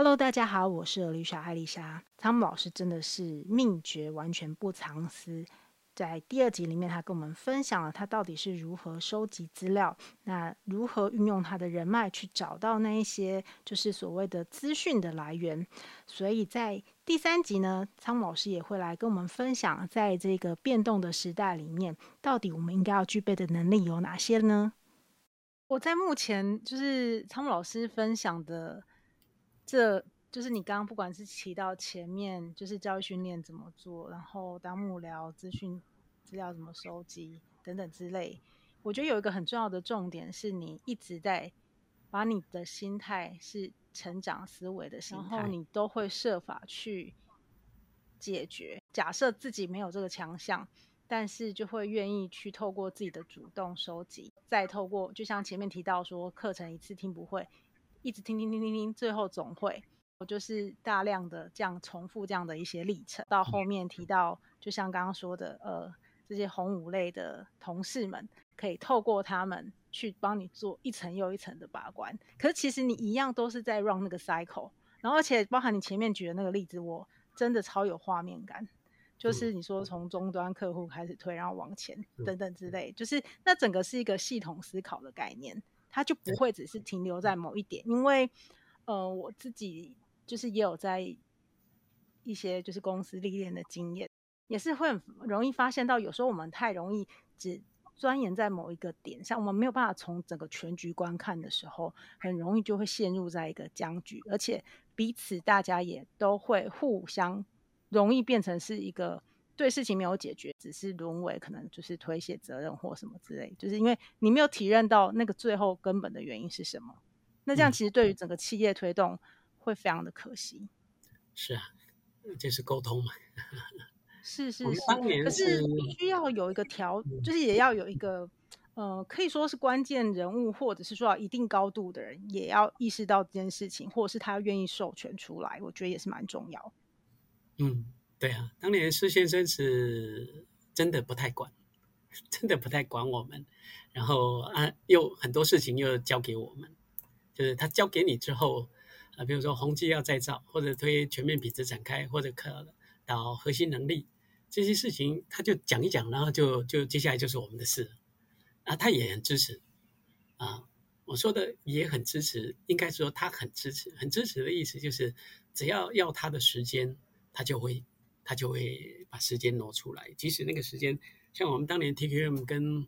Hello， 大家好，我是Alisa艾丽莎。汤姆老师真的是命诀，完全不藏私。在第2集里面，他跟我们分享了他到底是如何收集资料，那如何运用他的人脉去找到那一些就是所谓的资讯的来源。所以在第3集呢，汤姆老师也会来跟我们分享，在这个变动的时代里面，到底我们应该要具备的能力有哪些呢？我在目前就是汤姆老师分享的，这就是你刚刚不管是提到前面就是教育训练怎么做，然后当幕僚资讯资料怎么收集等等之类，我觉得有一个很重要的重点是你一直在把你的心态是成长思维的心态，然后你都会设法去解决。假设自己没有这个强项，但是就会愿意去透过自己的主动收集，再透过就像前面提到说课程一次听不会，一直听，最后总会。我就是大量的这样重复这样的一些历程，到后面提到就像刚刚说的这些红五类的同事们，可以透过他们去帮你做一层又一层的把关。可是其实你一样都是在 run 那个 cycle， 然后而且包含你前面举的那个例子，我真的超有画面感，就是你说从终端客户开始推，然后往前等等之类，就是那整个是一个系统思考的概念，它就不会只是停留在某一点。因为我自己就是也有在一些就是公司历练的经验，也是会很容易发现到，有时候我们太容易只钻研在某一个点上，我们没有办法从整个全局观看的时候，很容易就会陷入在一个僵局，而且彼此大家也都会互相容易变成是一个对事情没有解决，只是沦为可能就是推卸责任或什么之类，就是因为你没有体认到那个最后根本的原因是什么。那这样其实对于整个企业推动会非常的可惜。是啊，这是沟通嘛。是。可是需要有一个就是也要有一个可以说是关键人物，或者是说一定高度的人也要意识到这件事情，或者是他愿意授权出来，我觉得也是蛮重要。对啊，当年施先生是真的不太管我们，然后又很多事情又交给我们，就是他交给你之后比如说宏基要再造，或者推全面品质展开，或者到核心能力，这些事情他就讲一讲，然后就接下来就是我们的事啊。他也很支持啊，我说的也很支持，应该说他很支持的意思就是只要他的时间，他就会把时间挪出来，即使那个时间像我们当年 TQM 跟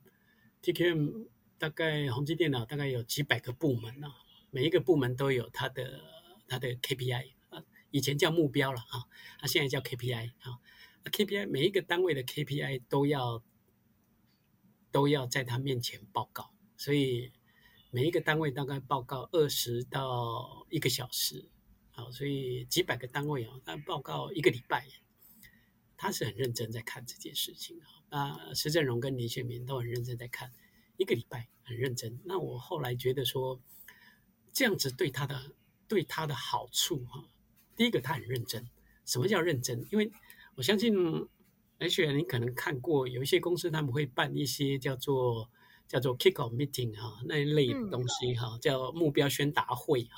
TQM 大概宏基电脑大概有几百个部门啊，每一个部门都有他的 KPI， 以前叫目标了啊，现在叫 KPI 啊。KPI 每一个单位的 KPI 都要在他面前报告，所以每一个单位大概报告20到1个小时，好，所以几百个单位啊，他报告1个礼拜，他是很认真在看这件事情啊。施正荣跟林学明都很认真在看，1个礼拜很认真。那我后来觉得说，这样子对他的好处，第一个他很认真。什么叫认真？因为我相信 H， 你可能看过有一些公司他们会办一些叫做 kick-off meeting 那一类的东西，叫目标宣达会。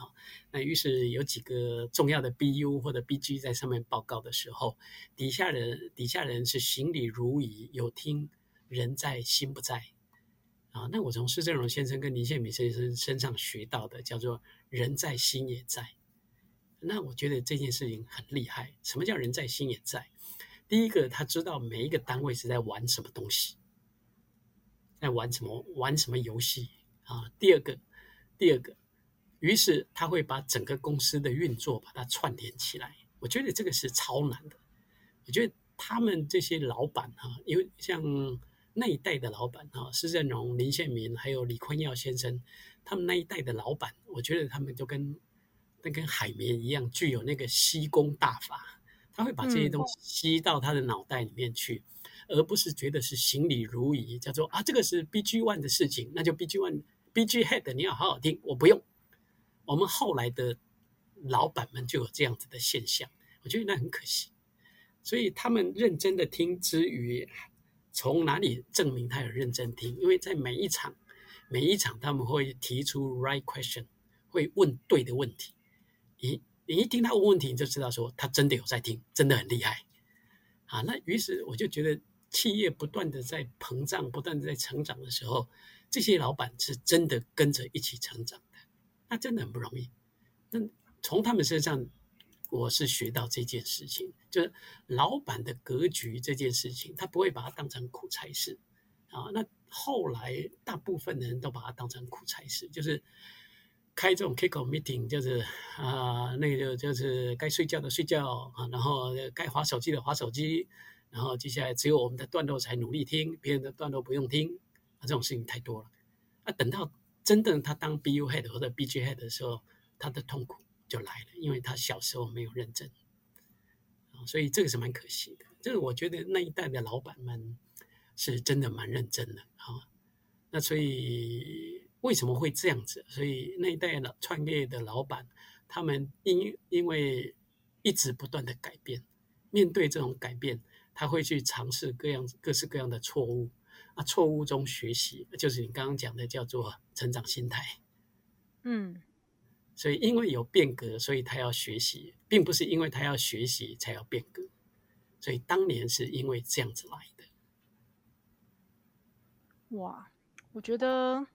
那于是有几个重要的 BU 或者 BG 在上面报告的时候，底下人是行礼如仪，有听人在心不在。那我从施正荣先生跟林宪敏先生身上学到的叫做人在心也在。那我觉得这件事情很厉害。什么叫人在心也在？第一个，他知道每一个单位是在玩什么东西，在玩什么游戏。第二个，于是他会把整个公司的运作把它串联起来。我觉得这个是超难的。我觉得他们这些老板，因为像那一代的老板，施正荣、林宪民还有李坤耀先生，他们那一代的老板，我觉得他们就跟海绵一样，具有那个吸功大法。他会把这些东西吸到他的脑袋里面去，而不是觉得是行礼如仪，叫做这个是 BG1 的事情，那就 BG1 BG Head 你要好好听，我不用。我们后来的老板们就有这样子的现象，我觉得那很可惜。所以他们认真的听之余，从哪里证明他有认真听？因为在每一场他们会提出 right question， 会问对的问题。你一听他问问题，你就知道说他真的有在听，真的很厉害啊。那于是我就觉得企业不断的在膨胀，不断的在成长的时候，这些老板是真的跟着一起成长的，那真的很不容易。那从他们身上我是学到这件事情，就是老板的格局这件事情，他不会把它当成苦差事啊。那后来大部分的人都把它当成苦差事，就是开这种 kick-off meeting， 就是那个就是该睡觉的睡觉啊，然后该滑手机的滑手机，然后接下来只有我们的段落才努力听，别人的段落不用听啊，这种事情太多了。啊，等到真正他当 BU head 或者 BG head 的时候，他的痛苦就来了，因为他小时候没有认真，所以这个是蛮可惜的。这个我觉得那一代的老板们是真的蛮认真的啊。那所以为什么会这样子？所以那一代创业的老板，他们因为一直不断的改变，面对这种改变，他会去尝试各式各样的错误啊，错误中学习，就是你刚刚讲的叫做成长心态。嗯。所以因为有变革，所以他要学习，并不是因为他要学习才要变革，所以当年是因为这样子来的。哇，我觉得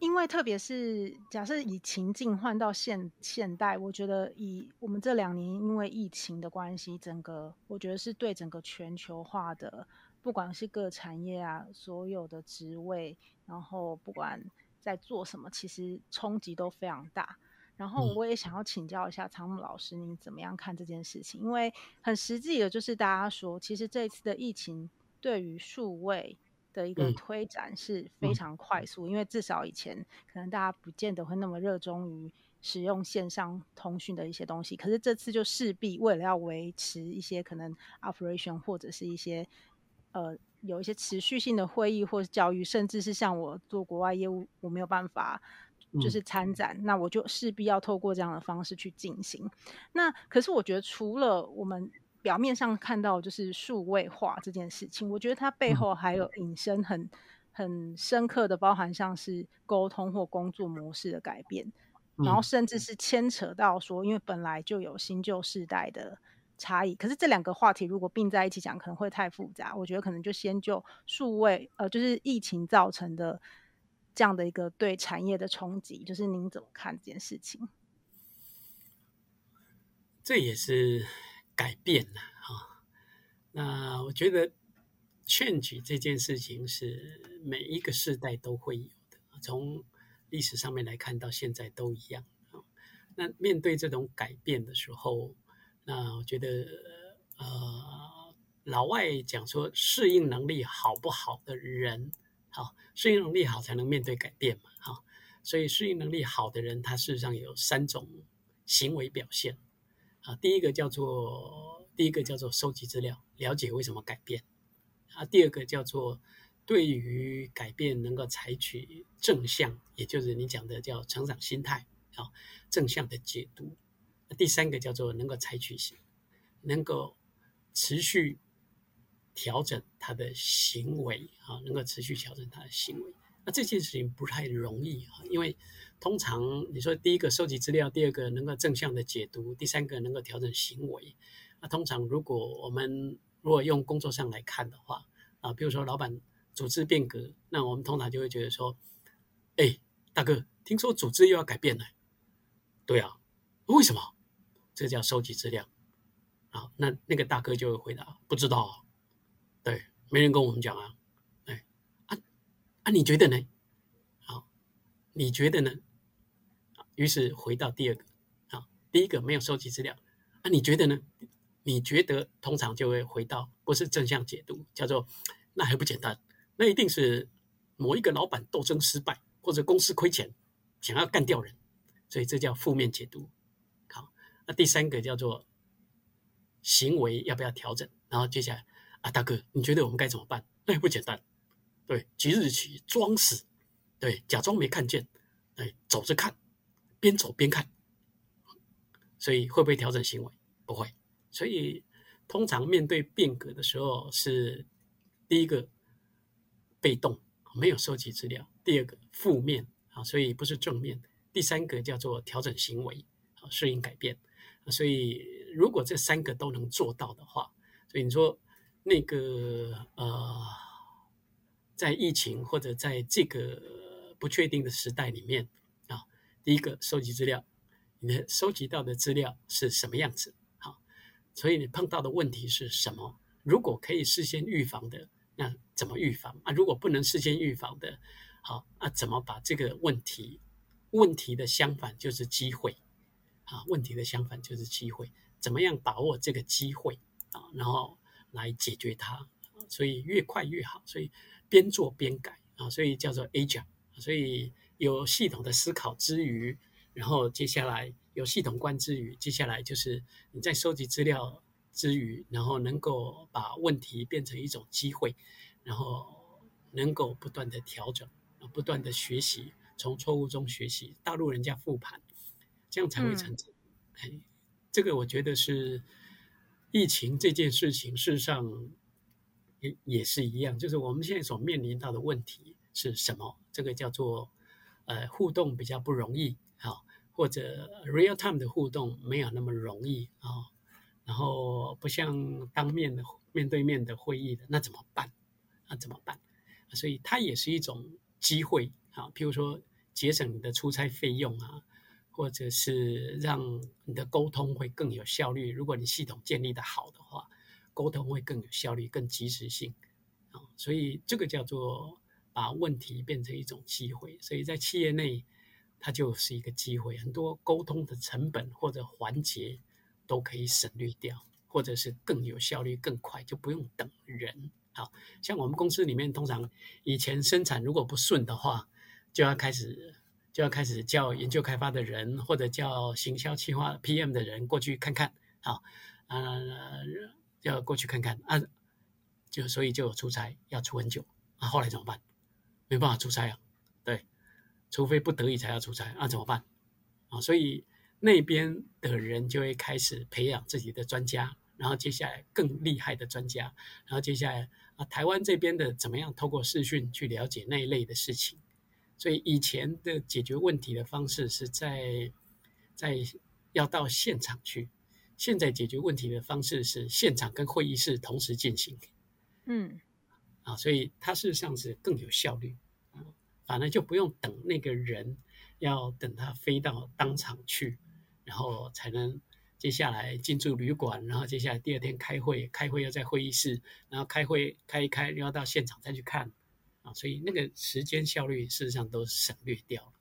因为特别是假设以情境换到现代，我觉得以我们这2年因为疫情的关系，整个我觉得是对整个全球化的，不管是各产业啊，所有的职位，然后不管在做什么，其实冲击都非常大。然后我也想要请教一下常牧老师，你怎么样看这件事情？因为很实际的就是大家说，其实这一次的疫情对于数位的一个推展是非常快速，因为至少以前可能大家不见得会那么热衷于使用线上通讯的一些东西，可是这次就势必为了要维持一些可能 operation 或者是一些有一些持续性的会议或是教育，甚至是像我做国外业务，我没有办法就是参展，那我就势必要透过这样的方式去进行。那可是我觉得除了我们表面上看到就是数位化这件事情，我觉得它背后还有引申很深刻的包含像是沟通或工作模式的改变，然后甚至是牵扯到说因为本来就有新旧世代的差异，可是这2个话题如果并在一起讲可能会太复杂，我觉得可能就先就数位就是疫情造成的这样的一个对产业的冲击，就是您怎么看这件事情？这也是改变了啊。那我觉得change这件事情是每一个世代都会有的，从历史上面来看到现在都一样。那面对这种改变的时候，那我觉得老外讲说适应能力好不好的人，适应能力好才能面对改变嘛，所以适应能力好的人他事实上有3种行为表现啊。第一个叫做收集资料，了解为什么改变啊。第2个叫做对于改变能够采取正向，也就是你讲的叫成长心态啊，正向的解读。第3个叫做能够采取行，能够持续调整他的行为啊，能够持续调整他的行为。那这件事情不太容易啊，因为通常你说第1个收集资料，第2个能够正向的解读，第3个能够调整行为。那通常如果用工作上来看的话啊，比如说老板组织变革，那我们通常就会觉得说，哎，大哥，听说组织又要改变了。对啊，为什么？这叫收集资料啊。那个大哥就会回答不知道啊，对，没人跟我们讲啊。对啊，你觉得呢？好，你觉得呢？于是回到第2个啊，第1个没有收集资料啊，你觉得呢？你觉得通常就会回到不是正向解读，叫做那还不简单，那一定是某一个老板斗争失败或者公司亏钱，想要干掉人，所以这叫负面解读。那第3个叫做行为要不要调整，然后接下来啊，大哥，你觉得我们该怎么办？那也不简单，对，即日起装死，对，假装没看见，对，走着看，边走边看。所以会不会调整行为？不会。所以通常面对变革的时候是第1个被动，没有收集资料；第2个负面啊，所以不是正面；第3个叫做调整行为，适应改变。所以如果这三个都能做到的话，所以你说那个在疫情或者在这个不确定的时代里面啊，第一个收集资料，你的收集到的资料是什么样子啊？所以你碰到的问题是什么？如果可以事先预防的，那怎么预防啊？如果不能事先预防的，好啊，怎么把这个问题？问题的相反就是机会啊！问题的相反就是机会，怎么样把握这个机会啊？然后来解决它，所以越快越好。所以边做边改啊，所以叫做 Agile。所以有系统的思考之余，然后接下来有系统观之余，接下来就是你在收集资料之余，然后能够把问题变成一种机会，然后能够不断的调整，不断的学习。从错误中学习，大陆人家复盘，这样才会成长。这个我觉得是疫情这件事情，事实上 也是一样，就是我们现在所面临到的问题是什么？这个叫做互动比较不容易啊，或者 real time 的互动没有那么容易啊，然后不像当面的面对面的会议的，那怎么办？那怎么办？所以它也是一种机会。啊，譬如说节省你的出差费用啊，或者是让你的沟通会更有效率。如果你系统建立的好的话，沟通会更有效率、更及时性。啊，所以这个叫做把问题变成一种机会。所以在企业内，它就是一个机会，很多沟通的成本或者环节都可以省略掉，或者是更有效率、更快，就不用等人。啊，像我们公司里面，通常以前生产如果不顺的话，就要开始叫研究开发的人或者叫行销企划 PM 的人过去看看啊，要过去看看啊，就所以就有出差要出很久啊，后来怎么办？没办法出差啊，对，除非不得已才要出差啊，怎么办啊？所以那边的人就会开始培养自己的专家，然后接下来更厉害的专家，然后接下来啊，台湾这边的怎么样透过视讯去了解那一类的事情。所以以前的解决问题的方式是在要到现场去，现在解决问题的方式是现场跟会议室同时进行。啊，所以它事实上是更有效率，反而就不用等那个人，要等他飞到当场去，然后才能接下来进驻旅馆，然后接下来第二天开会，开会要在会议室，然后开会开一开，又要到现场再去看。所以那个时间效率事实上都省略掉了，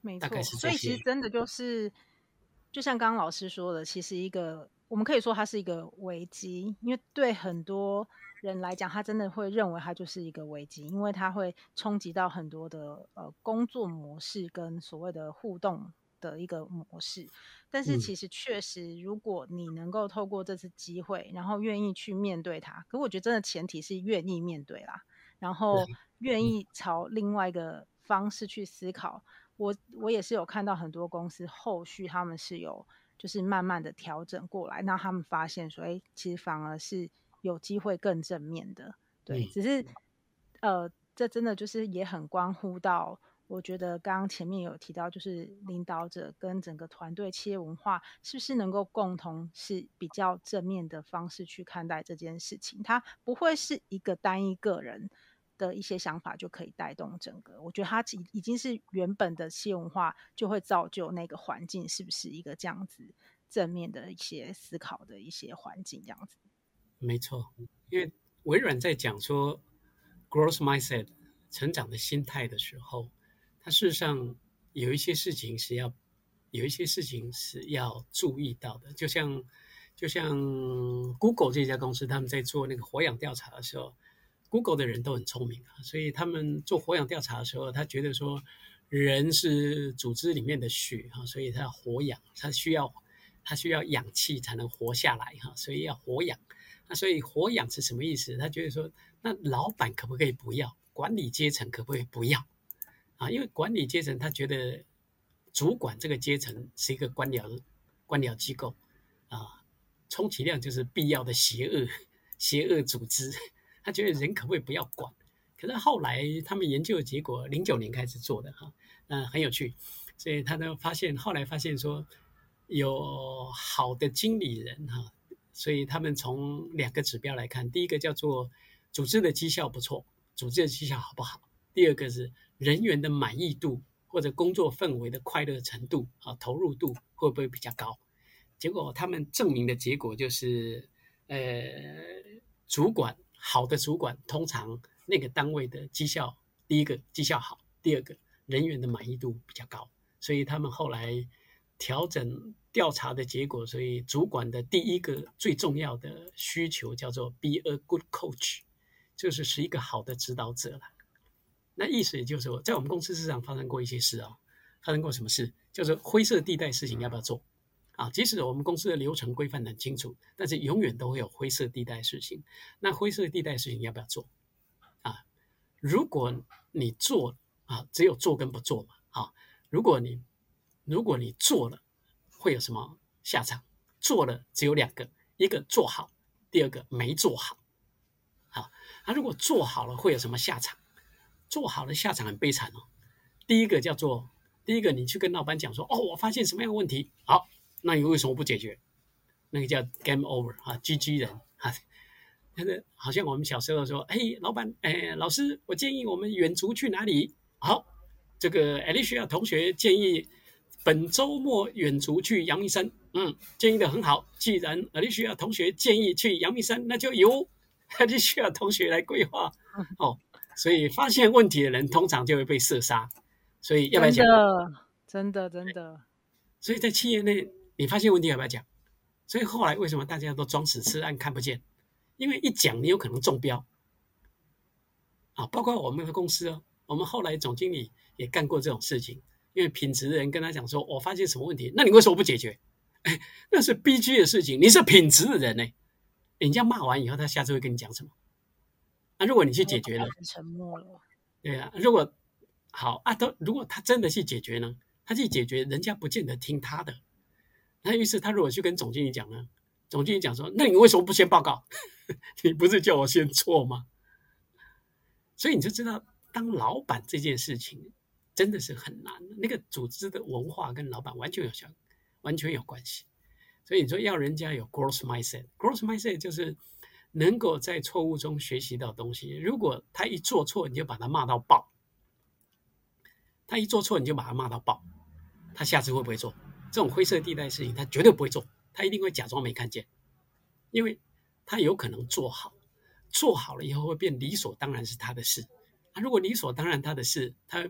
没错。所以其实真的就是，就像刚刚老师说的，其实一个我们可以说它是一个危机，因为对很多人来讲，他真的会认为它就是一个危机，因为它会冲击到很多的工作模式跟所谓的互动的一个模式。但是其实确实如果你能够透过这次机会，然后愿意去面对它，可我觉得真的前提是愿意面对啦，然后愿意朝另外一个方式去思考。我也是有看到很多公司后续他们是有就是慢慢的调整过来，那他们发现说其实反而是有机会更正面的。对，只是这真的就是也很关乎到我觉得刚刚前面有提到，就是领导者跟整个团队企业文化是不是能够共同是比较正面的方式去看待这件事情，它不会是一个单一个人的一些想法就可以带动整个。我觉得它已经是原本的企业文化就会造就那个环境是不是一个这样子正面的一些思考的一些环境这样子。没错，因为微软在讲说 growth mindset 成长的心态的时候，它事实上有一些事情是要注意到的，就像 Google 这家公司，他们在做那个火眼调查的时候， Google 的人都很聪明啊，所以他们做火眼调查的时候，他觉得说人是组织里面的血啊，所以他火眼，他需要氧气才能活下来啊，所以要火眼。那所以火眼是什么意思？他觉得说，那老板可不可以不要？管理阶层可不可以不要？啊，因为管理阶层他觉得主管这个阶层是一个官僚机构啊，充其量就是必要的邪恶组织，他觉得人可不可以不要管？可是后来他们研究的结果，09年开始做的啊，那很有趣，所以他都发现后来发现说，有好的经理人哈，所以他们从两个指标来看，第一个叫做组织的绩效不错，组织的绩效好不好？第二个是人员的满意度或者工作氛围的快乐程度啊，投入度会不会比较高？结果他们证明的结果就是，主管好的主管，通常那个单位的绩效，第一个绩效好，第二个人员的满意度比较高，所以他们后来调整调查的结果，所以主管的第一个最重要的需求叫做 be a good coach， 就是是一个好的指导者了。那意思也就是说，在我们公司市场发生过一些事啊，发生过什么事？就是灰色地带事情要不要做啊？即使我们公司的流程规范很清楚，但是永远都会有灰色地带事情。那灰色地带事情要不要做啊？如果你做啊，只有做跟不做嘛啊。如果你做了，会有什么下场？做了只有两个，一个做好，第二个没做好。啊，那如果做好了，会有什么下场？做好的下场很悲惨哦。第一个你去跟老板讲说，哦，我发现什么样的问题，好，那你为什么不解决？那个叫 game over 啊 ，GG 人啊。好像我们小时候说，嘿，老板，老师，我建议我们远足去哪里？好，这个 Alisa 同学建议本周末远足去阳明山，建议的很好。既然 Alisa 同学建议去阳明山，那就由 Alisa 同学来规划哦。所以发现问题的人通常就会被射杀，所以要不要讲？真的。所以在企业内，你发现问题要不要讲？所以后来为什么大家都装死吃案看不见？因为一讲你有可能中标啊！包括我们的公司哦，我们后来总经理也干过这种事情。因为品质的人跟他讲说：“我发现什么问题？那你为什么不解决？”哎，那是 BG 的事情，你是品质的人呢，人家骂完以后，他下次会跟你讲什么？那，如果你去解决了，沉默了。对啊，如果好啊，如果他真的去解决呢？他去解决，人家不见得听他的。那于是他如果去跟总经理讲呢，总经理讲说：“那你为什么不先报告？你不是叫我先做吗？”所以你就知道，当老板这件事情真的是很难。那个组织的文化跟老板完全有关系。所以你说要人家有 growth mindset，growth mindset 就是能够在错误中学习到东西。如果他一做错，你就把他骂到爆。他下次会不会做？这种灰色地带事情，他绝对不会做，他一定会假装没看见，因为他有可能做好，做好了以后会变理所当然是他的事。如果理所当然他的事，他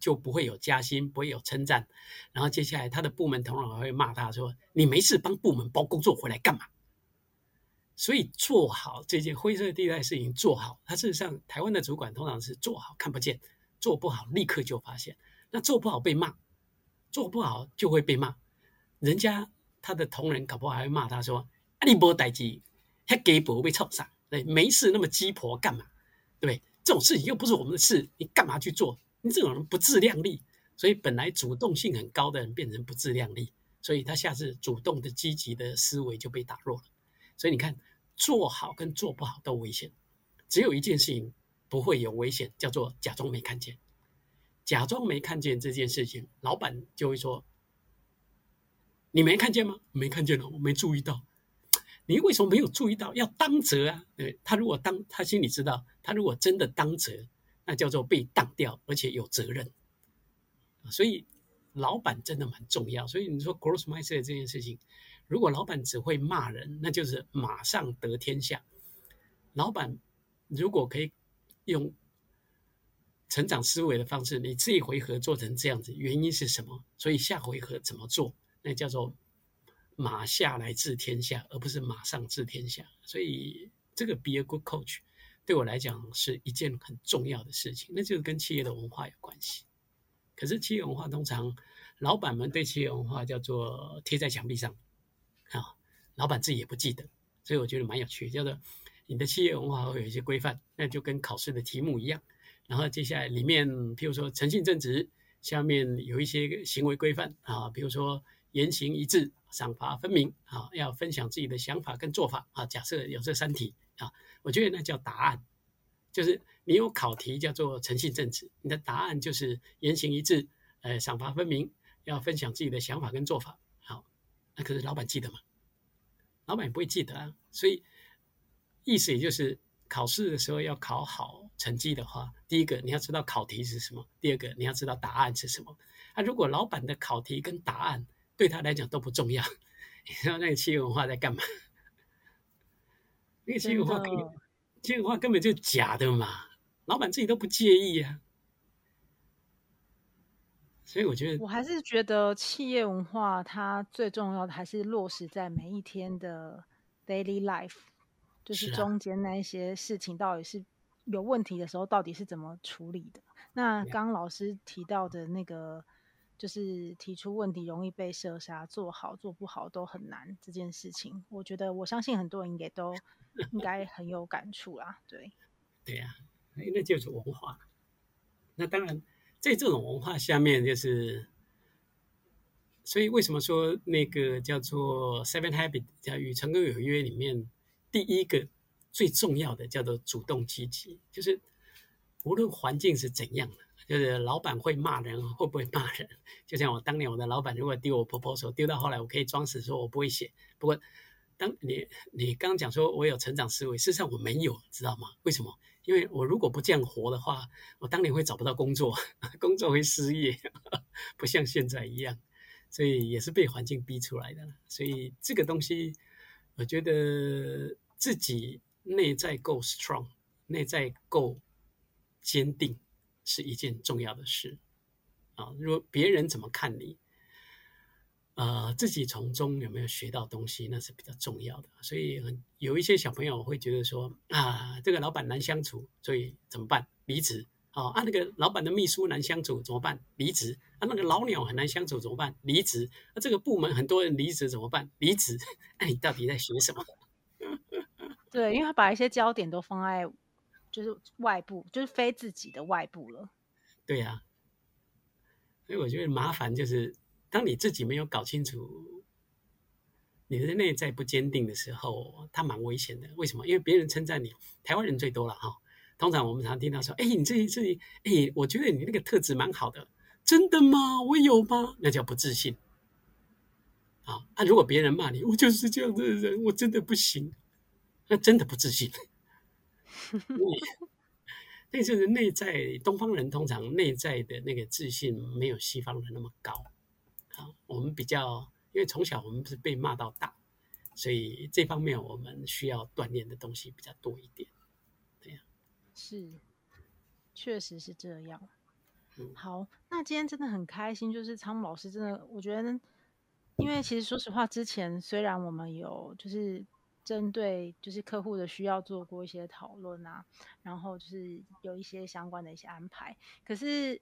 就不会有加薪，不会有称赞，然后接下来他的部门同仁会骂他说：“你没事帮部门包工作回来干嘛？”所以做好这件灰色地带事情做好，他事实上台湾的主管通常是做好看不见，做不好立刻就发现。那做不好被骂，做不好就会被骂，人家他的同仁搞不好还会骂他说：“啊，你没代志，还鸡婆被臭上，对，没事那么鸡婆干嘛？对不对？这种事情又不是我们的事，你干嘛去做？你这种人不自量力。”所以本来主动性很高的人变成不自量力，所以他下次主动的积极的思维就被打弱了。所以你看，做好跟做不好都危险，只有一件事情不会有危险，叫做假装没看见。假装没看见这件事情，老板就会说：“你没看见吗？没看见了，我没注意到。你为什么没有注意到？要当责啊！”对，他如果当，他心里知道，他如果真的当责，那叫做被当掉，而且有责任。所以，老板真的蛮重要。所以你说 growth mindset 这件事情。如果老板只会骂人，那就是马上得天下。老板如果可以用成长思维的方式，你这一回合做成这样子，原因是什么？所以下回合怎么做？那叫做马下来治天下，而不是马上治天下。所以这个 be a good coach 对我来讲是一件很重要的事情，那就是跟企业的文化有关系。可是企业文化通常老板们对企业文化叫做贴在墙壁上。老板自己也不记得，所以我觉得蛮有趣，叫做你的企业文化会有一些规范，那就跟考试的题目一样。然后接下来里面，譬如说诚信正直，下面有一些行为规范啊，比如说言行一致，赏罚分明啊，要分享自己的想法跟做法啊。假设有这三题啊，我觉得那叫答案，就是你有考题叫做诚信正直，你的答案就是言行一致，赏罚分明，要分享自己的想法跟做法。那可是老板记得吗？老板也不会记得啊。所以意思也就是考试的时候要考好成绩的话，第一个你要知道考题是什么，第二个你要知道答案是什么。如果老板的考题跟答案对他来讲都不重要，你知道那个企业文化在干嘛？那个企业文化根本就假的嘛，老板自己都不介意啊。所以我还是觉得企业文化它最重要的还是落实在每一天的 daily life， 就是中间那一些事情到底是有问题的时候到底是怎么处理的。那刚老师提到的那个就是提出问题容易被射杀，做好做不好都很难这件事情，我觉得我相信很多人也都应该很有感触啦。对对啊，那就是文化。那当然在这种文化下面，就是所以为什么说那个叫做 Seven Habits 与成功有约里面第一个最重要的叫做主动积极，就是无论环境是怎样的，就是老板会骂人会不会骂人，就像我当年我的老板如果丢我 proposal 丢到后来我可以装死说我不会写，不过当你刚讲说我有成长思维，事实上我没有，知道吗？为什么？因为我如果不这样活的话，我当年会找不到工作，工作会失业，不像现在一样，所以也是被环境逼出来的。所以这个东西我觉得自己内在够 strong， 内在够坚定是一件重要的事啊。如果别人怎么看你，自己从中有没有学到东西，那是比较重要的。所以有一些小朋友会觉得说啊，这个老板难相处，所以怎么办？离职。那个老板的秘书难相处怎么办？离职。那个老鸟很难相处怎么办？离职。这个部门很多人离职怎么办？离职。你到底在学什么？对，因为他把一些焦点都放在就是外部，就是非自己的外部了。对啊，所以我觉得麻烦就是当你自己没有搞清楚你的内在不坚定的时候，它蛮危险的。为什么？因为别人称赞你，台湾人最多了哈。通常我们常听到说，你自己，我觉得你那个特质蛮好的。真的吗？我有吗？那叫不自信。如果别人骂你，我就是这样的人，我真的不行，那真的不自信。那就是内在，东方人通常内在的那个自信没有西方人那么高。我们比较，因为从小我们是被骂到大，所以这方面我们需要锻炼的东西比较多一点。对啊，是，确实是这样。好，那今天真的很开心，就是昌姆老师真的，我觉得，因为其实说实话，之前虽然我们有就是针对就是客户的需要做过一些讨论啊，然后就是有一些相关的一些安排，可是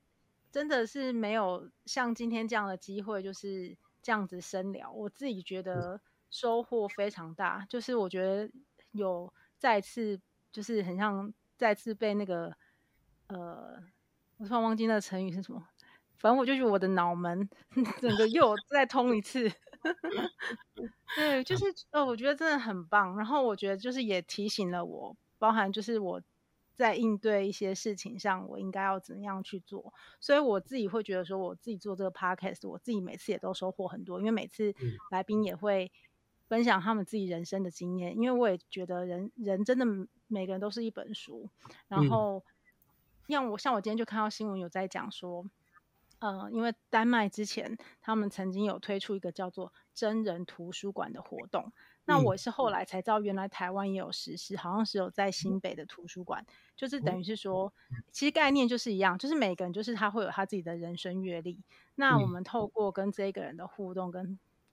真的是没有像今天这样的机会，就是这样子深聊，我自己觉得收获非常大。就是我觉得有再次，就是很像再次被那个我突然忘记那个成语是什么，反正我就觉得我的脑门整个又再通一次。对，就是我觉得真的很棒。然后我觉得就是也提醒了我，包含就是我在应对一些事情上我应该要怎样去做，所以我自己会觉得说我自己做这个 podcast 我自己每次也都收获很多，因为每次来宾也会分享他们自己人生的经验，因为我也觉得人真的每个人都是一本书。然后像我今天就看到新闻有在讲说因为丹麦之前他们曾经有推出一个叫做真人图书馆的活动，那我是后来才知道原来台湾也有实施，好像是有在新北的图书馆，就是等于是说其实概念就是一样，就是每个人就是他会有他自己的人生阅历，那我们透过跟这个人的互动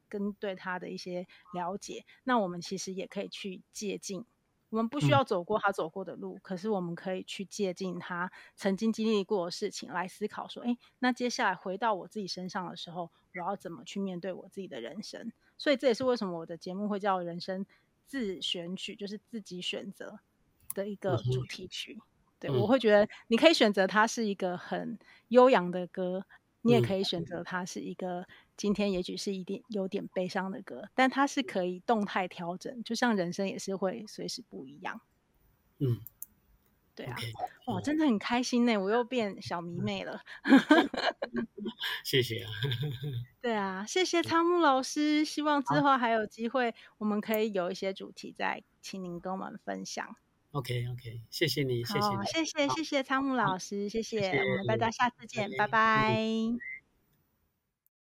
跟对他的一些了解，那我们其实也可以去借鉴，我们不需要走过他走过的路，可是我们可以去借鉴他曾经经历过的事情来思考说，那接下来回到我自己身上的时候，我要怎么去面对我自己的人生。所以这也是为什么我的节目会叫人生自选曲，就是自己选择的一个主题曲。对，我会觉得你可以选择它是一个很悠扬的歌，你也可以选择它是一个今天也许是一点有点悲伤的歌，但它是可以动态调整，就像人生也是会随时不一样。对啊，哇，真的很开心耶，我又变小迷妹了。谢谢啊。对啊，谢谢仓木老师，希望之后还有机会我们可以有一些主题再请您跟我们分享。 OK， 谢谢你，谢谢你，谢谢仓木老师，谢谢，我们大家下次见，拜拜。